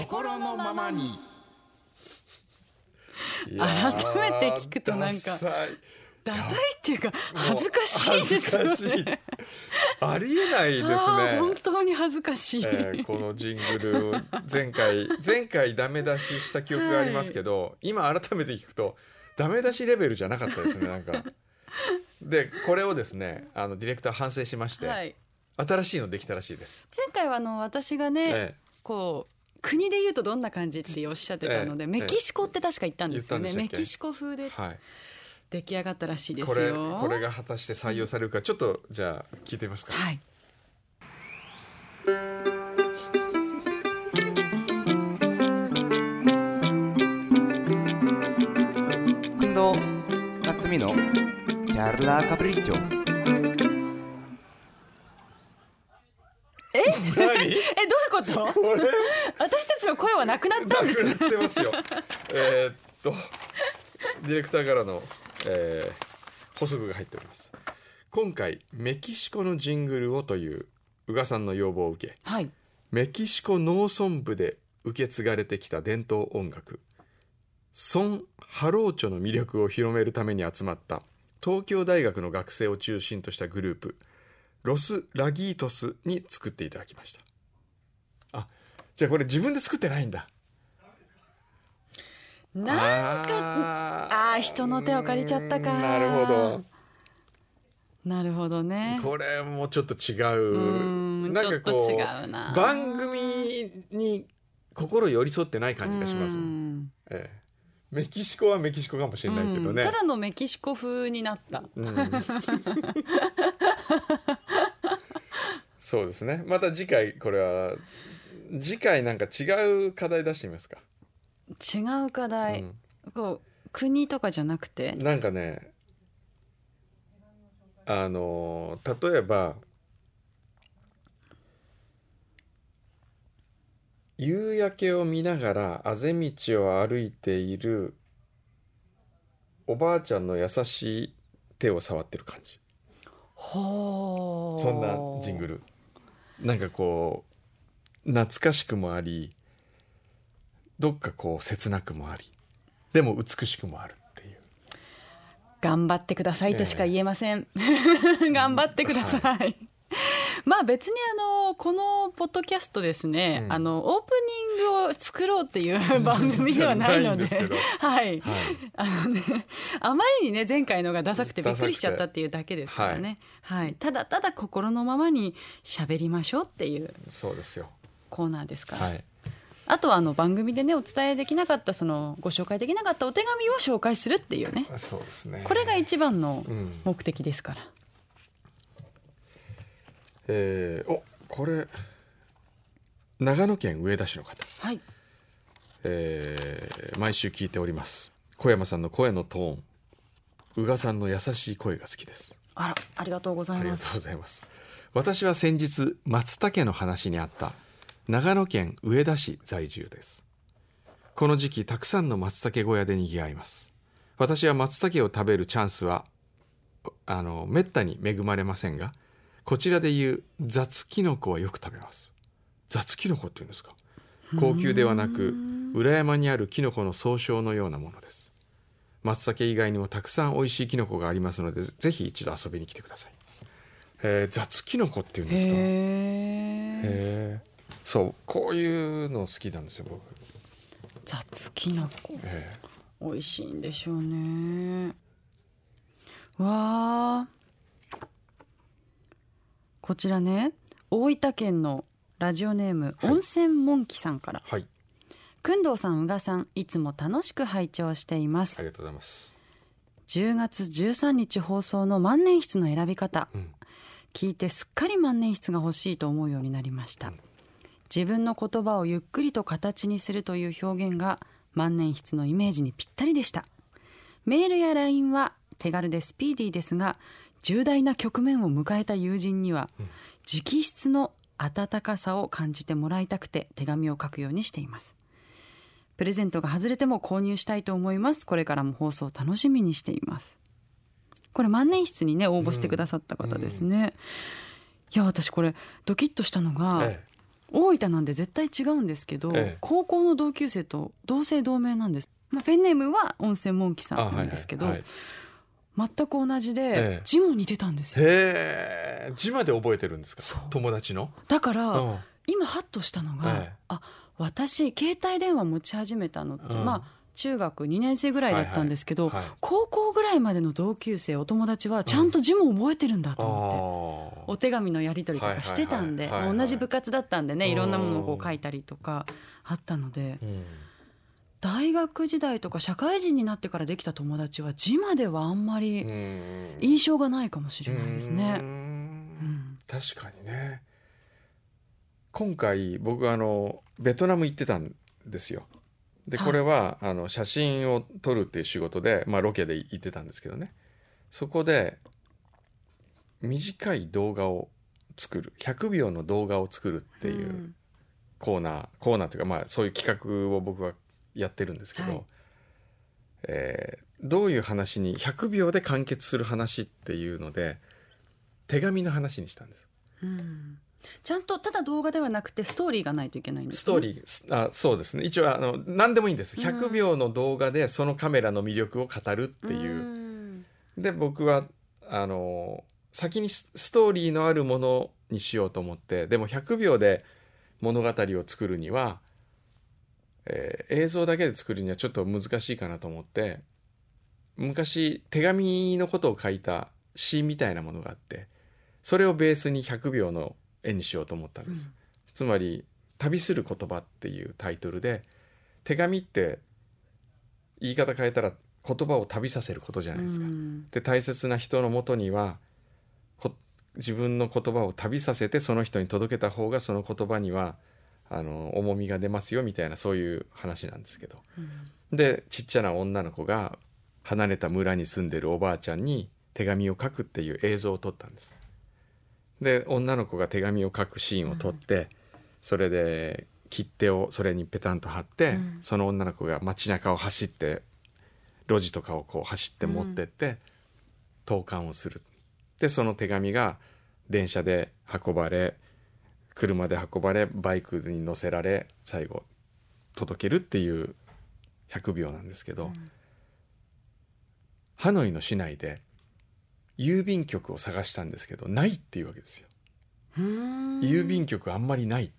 心のままに。改めて聞くとなんかダサいっていうか恥ずかしいですよね。ありえないですね。本当に恥ずかしい、このジングルを前回ダメ出しした記憶がありますけど、はい、今改めて聞くとダメ出しレベルじゃなかったですね。なんかでこれをですねディレクター反省しまして、はい、新しいのできたらしいです。前回は私がね、こう国で言うとどんな感じっておっしゃってたので、メキシコって確か言ったんですよね。メキシコ風で、はい、出来上がったらしいですよ。これが果たして採用されるか、ちょっとじゃあ聞いてみますか、はい、近藤夏美のチャルラカプリッチョ。どういうこと？これ私たちの声はなくなったんです。なくなってますよ。ディレクターからの、補足が入っております。今回メキシコのジングルをという宇賀さんの要望を受け、はい、メキシコ農村部で受け継がれてきた伝統音楽ソン・ハローチョの魅力を広めるために集まった東京大学の学生を中心としたグループロス・ラギートスに作っていただきました。あ、じゃあこれ自分で作ってないんだ。なんか人の手を借りちゃったか。なるほど、なるほどね。これもちょっと違う、なんかこうちょっと違うな。番組に心寄り添ってない感じがします、メキシコはメキシコかもしれないけどね、ただのメキシコ風になった、そうですね。また次回、これは次回なんか違う課題出してみますか。違う課題、こう国とかじゃなくてなんかね、例えば夕焼けを見ながらあぜ道を歩いているおばあちゃんの優しい手を触ってる感じ。ほー、そんなジングル、なんかこう懐かしくもあり、どっかこう切なくもあり、でも美しくもあるっていう。頑張ってくださいとしか言えません、頑張ってください、はい。まあ、別にこのポッドキャストですね、オープニングを作ろうっていう番組ではないので、はい、あまりにね前回のがダサくてびっくりしちゃったっていうだけですからね、はいはい、ただただ心のままに喋りましょうっていうコーナーですから、はい、あとは番組でねお伝えできなかったご紹介できなかったお手紙を紹介するっていうね、そうですね、これが一番の目的ですから、これ長野県上田市の方、はい、毎週聞いております。小山さんの声のトーン、宇賀さんの優しい声が好きです。あら、ありがとうございます。ありがとうございます。私は先日松茸の話にあった長野県上田市在住です。この時期たくさんの松茸小屋でにぎわいます。私は松茸を食べるチャンスはめったに恵まれませんが、こちらでいう雑キノコはよく食べます。雑キノコっていうんですか。高級ではなく裏山にあるキノコの総称のようなものです。松茸以外にもたくさんおいしいキノコがありますので、ぜひ一度遊びに来てください。雑キノコっていうんですか。そう、こういうの好きなんですよ僕。雑キノコ、おいしいんでしょうね。わー、こちらね、大分県のラジオネーム、温泉モンキさんから、はい、くんどうさん、うがさん、いつも楽しく拝聴しています。ありがとうございます。10月13日放送の万年筆の選び方、聞いてすっかり万年筆が欲しいと思うようになりました、自分の言葉をゆっくりと形にするという表現が万年筆のイメージにぴったりでした。メールや LINE は手軽でスピーディーですが、重大な局面を迎えた友人には直筆の温かさを感じてもらいたくて手紙を書くようにしています。プレゼントが外れても購入したいと思います。これからも放送を楽しみにしています。これ万年筆にね応募してくださった方ですね、いや私これドキッとしたのが、大分なんで絶対違うんですけど、ええ、高校の同級生と同姓同名なんです。まあ、ペンネームは温泉モンキさんなんですけど、はいはいはい、全く同じで、ええ、字も似てたんですよ。へえ、字まで覚えてるんですか、友達の。だから、うん、今ハッとしたのが、ええ、あ、私携帯電話持ち始めたのって、うん、まあ中学2年生ぐらいだったんですけど、はいはいはい、高校ぐらいまでの同級生お友達はちゃんと字も覚えてるんだと思って、うん、お手紙のやり取りとかしてたんで、はいはいはいはい、同じ部活だったんでね、いろんなものをこう書いたりとかあったので、うん、大学時代とか社会人になってからできた友達は字まではあんまり印象がないかもしれないですね。うん、うん、確かにね。今回僕ベトナム行ってたんですよ。でこれは写真を撮るっていう仕事で、まあ、ロケで行ってたんですけどね。そこで短い動画を作る、100秒の動画を作るっていうコーナーというか、まあ、そういう企画を僕はやってるんですけど、はい、どういう話に100秒で完結する話っていうので手紙の話にしたんです。うん、ちゃんとただ動画ではなくてストーリーがないといけないんです、ね、ストーリー、あ、そうですね。一応何でもいいんです。100秒の動画でそのカメラの魅力を語るっていう、うん、で僕は先にストーリーのあるものにしようと思って、でも100秒で物語を作るには、映像だけで作るにはちょっと難しいかなと思って、昔手紙のことを書いた詩みたいなものがあって、それをベースに100秒の絵にしようと思ったんです、うん、つまり旅する言葉っていうタイトルで、手紙って言い方変えたら言葉を旅させることじゃないですか、うん、で大切な人のもとには自分の言葉を旅させてその人に届けた方がその言葉には重みが出ますよみたいな、そういう話なんですけど、うん、でちっちゃな女の子が離れた村に住んでるおばあちゃんに手紙を書くっていう映像を撮ったんです。で女の子が手紙を書くシーンを撮って、うん、それで切手をそれにペタンと貼って、うん、その女の子が街中を走って路地とかをこう走って持ってって、うん、投函をする。でその手紙が電車で運ばれ、車で運ばれ、バイクに乗せられ、最後届けるっていう100秒なんですけど、うん、ハノイの市内で郵便局を探したんですけどないっていうわけですよ。郵便局あんまりない。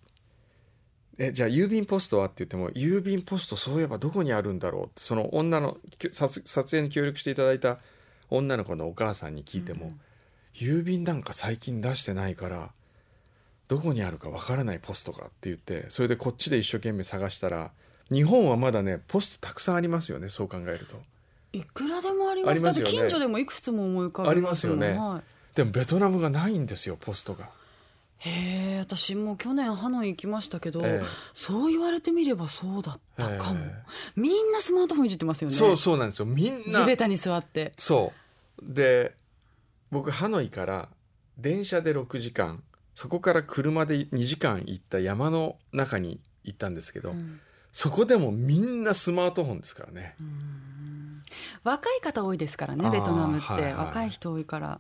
じゃあ郵便ポストはって言っても、郵便ポストそういえばどこにあるんだろうって、その女の撮影に協力していただいた女の子のお母さんに聞いても、うん、郵便なんか最近出してないからどこにあるかわからないポストかって言って、それでこっちで一生懸命探したら、日本はまだねポストたくさんありますよね。そう考えるといくらでもあります。だって近所でもいくつも思い浮かべますよね。ありますよね、はい、でもベトナムがないんですよ、ポストが。へえ、私も去年ハノイ行きましたけど、そう言われてみればそうだったかも。みんなスマートフォンいじってますよね。そうなんですよ、みんな地べたに座って。そうで僕ハノイから電車で6時間、そこから車で2時間行った山の中に行ったんですけど、うん、そこでもみんなスマートフォンですからね。うん、若い方多いですからね、ベトナムって、はいはい、若い人多いから。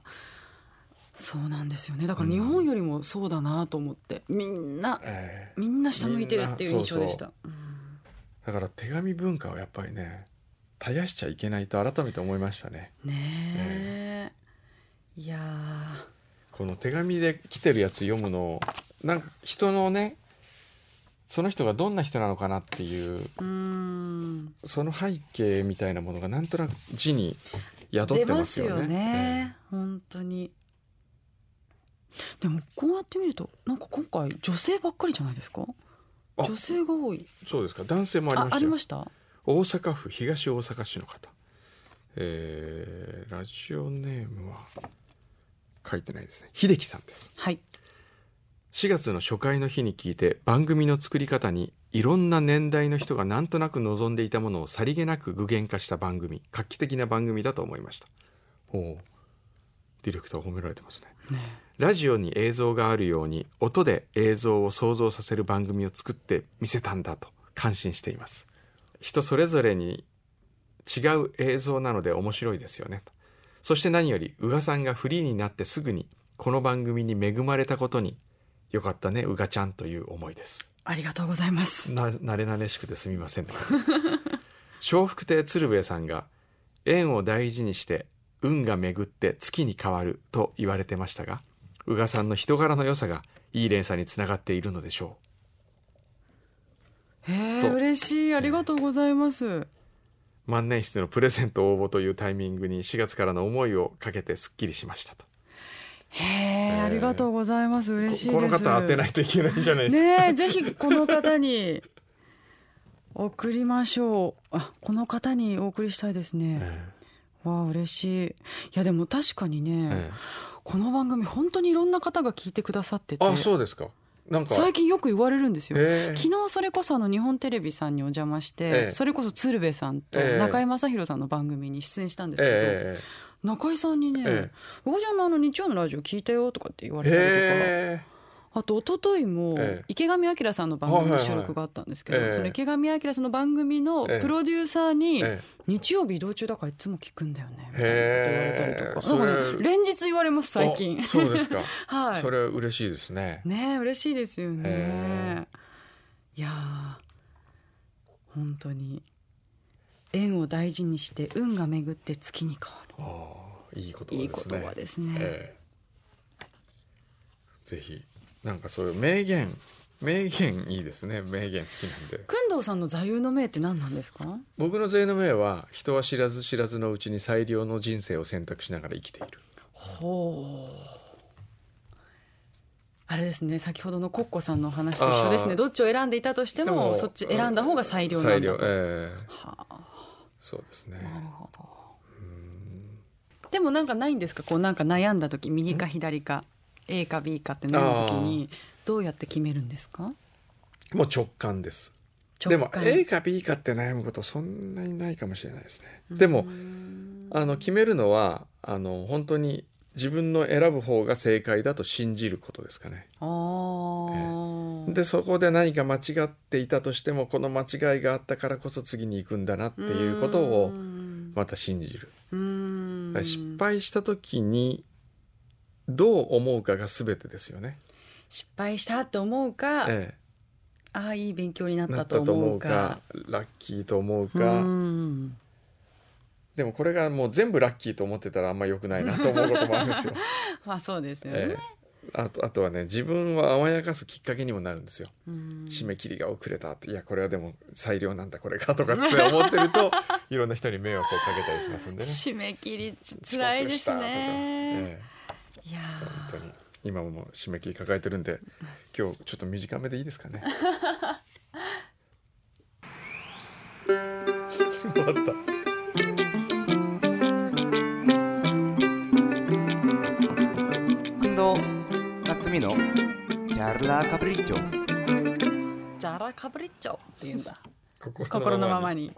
そうなんですよね。だから日本よりもそうだなと思って、うん、みんな下向いてるっていう印象でした。そうそう、うん、だから手紙文化をやっぱりね絶やしちゃいけないと改めて思いましたね。ねえ、いやこの手紙で来てるやつ読むの、なんか人のね、その人がどんな人なのかなっていう、その背景みたいなものがなんとなく字に宿ってますよね。出ますよね、本当に。でもこうやって見るとなんか今回女性ばっかりじゃないですか。女性が多い。そうですか。男性もありましたよ。ありました。大阪府東大阪市の方、ラジオネームは書いてないですね。秀樹さんです。はい。4月の初回の日に聞いて、番組の作り方にいろんな年代の人がなんとなく望んでいたものをさりげなく具現化した番組、画期的な番組だと思いました。お、ディレクター褒められてますね。ラジオに映像があるように音で映像を想像させる番組を作ってみせたんだと感心しています。人それぞれに違う映像なので面白いですよね。そして何より宇賀さんがフリーになってすぐにこの番組に恵まれたことによかったねうがちゃんという思いです。ありがとうございます。なれなれしくてすみません笑福亭鶴瓶さんが縁を大事にして運が巡って月に変わると言われてましたが、宇賀さんの人柄の良さがいい連鎖につながっているのでしょう。嬉しい、ありがとうございます、万年筆のプレゼント応募というタイミングに4月からの思いをかけてすっきりしましたと。ありがとうございます。嬉しいです。 この方当てないといけないんじゃないですかね。ぜひこの方に送りましょう。この方にお送りしたいですね、わあ嬉しい。いやでも確かにね、この番組本当にいろんな方が聞いてくださってて、そうですか。なんか最近よく言われるんですよ、昨日それこそ日本テレビさんにお邪魔して、それこそ鶴瓶さんと中井正広さんの番組に出演したんですけど、中井さんにね、僕じゃあの日曜のラジオ聞いたよとかって言われたりとか、あと一昨日も池上彰さんの番組の収録があったんですけど、その池上彰さんの番組のプロデューサーに、日曜日移動中だからいつも聞くんだよねみたいなこと言われたりとか、なんかね、連日言われます最近。そうですか、それは嬉しいですね。嬉しいですよね。いや本当に縁を大事にして運が巡って月に変わる。いい言葉ですね。いい言葉ですね、ぜひなんかそういう名言いいですね。名言好きなんで。工藤さんの座右の銘って何なんですか？僕の座右の銘は、人は知らず知らずのうちに最良の人生を選択しながら生きている。ほう。あれですね、先ほどのコッコさんのお話と一緒ですね。どっちを選んでいたとしてもそっち選んだ方が最良なんだと。最良、そうですね。なるほど。でもなんかないんですか？こうなんか悩んだ時、右か左か。A か B かってなるときにどうやって決めるんですか？もう直感です。でも A か B かって悩むことそんなにないかもしれないですね。でも決めるのは本当に自分の選ぶ方が正解だと信じることですかね。でそこで何か間違っていたとしても、この間違いがあったからこそ次に行くんだなっていうことをまた信じる。失敗したときにどう思うかが全てですよね。失敗したと思うか、いい勉強になったと思うか、ラッキーと思うか。でもこれがもう全部ラッキーと思ってたらあんま良くないなと思うこともあるんですよそうですよね、あとはね、自分は甘やかすきっかけにもなるんですよ。締め切りが遅れたって、いやこれはでも最良なんだこれかとかって思ってるといろんな人に迷惑をかけたりしますんでね。締め切りつらいですね。いや本当に今も締め切り抱えてるんで、今日ちょっと短めでいいですかね終わった。工藤夏美のチャラカブリッチョ。チャラカブリッチョって言うんだ。心のままに。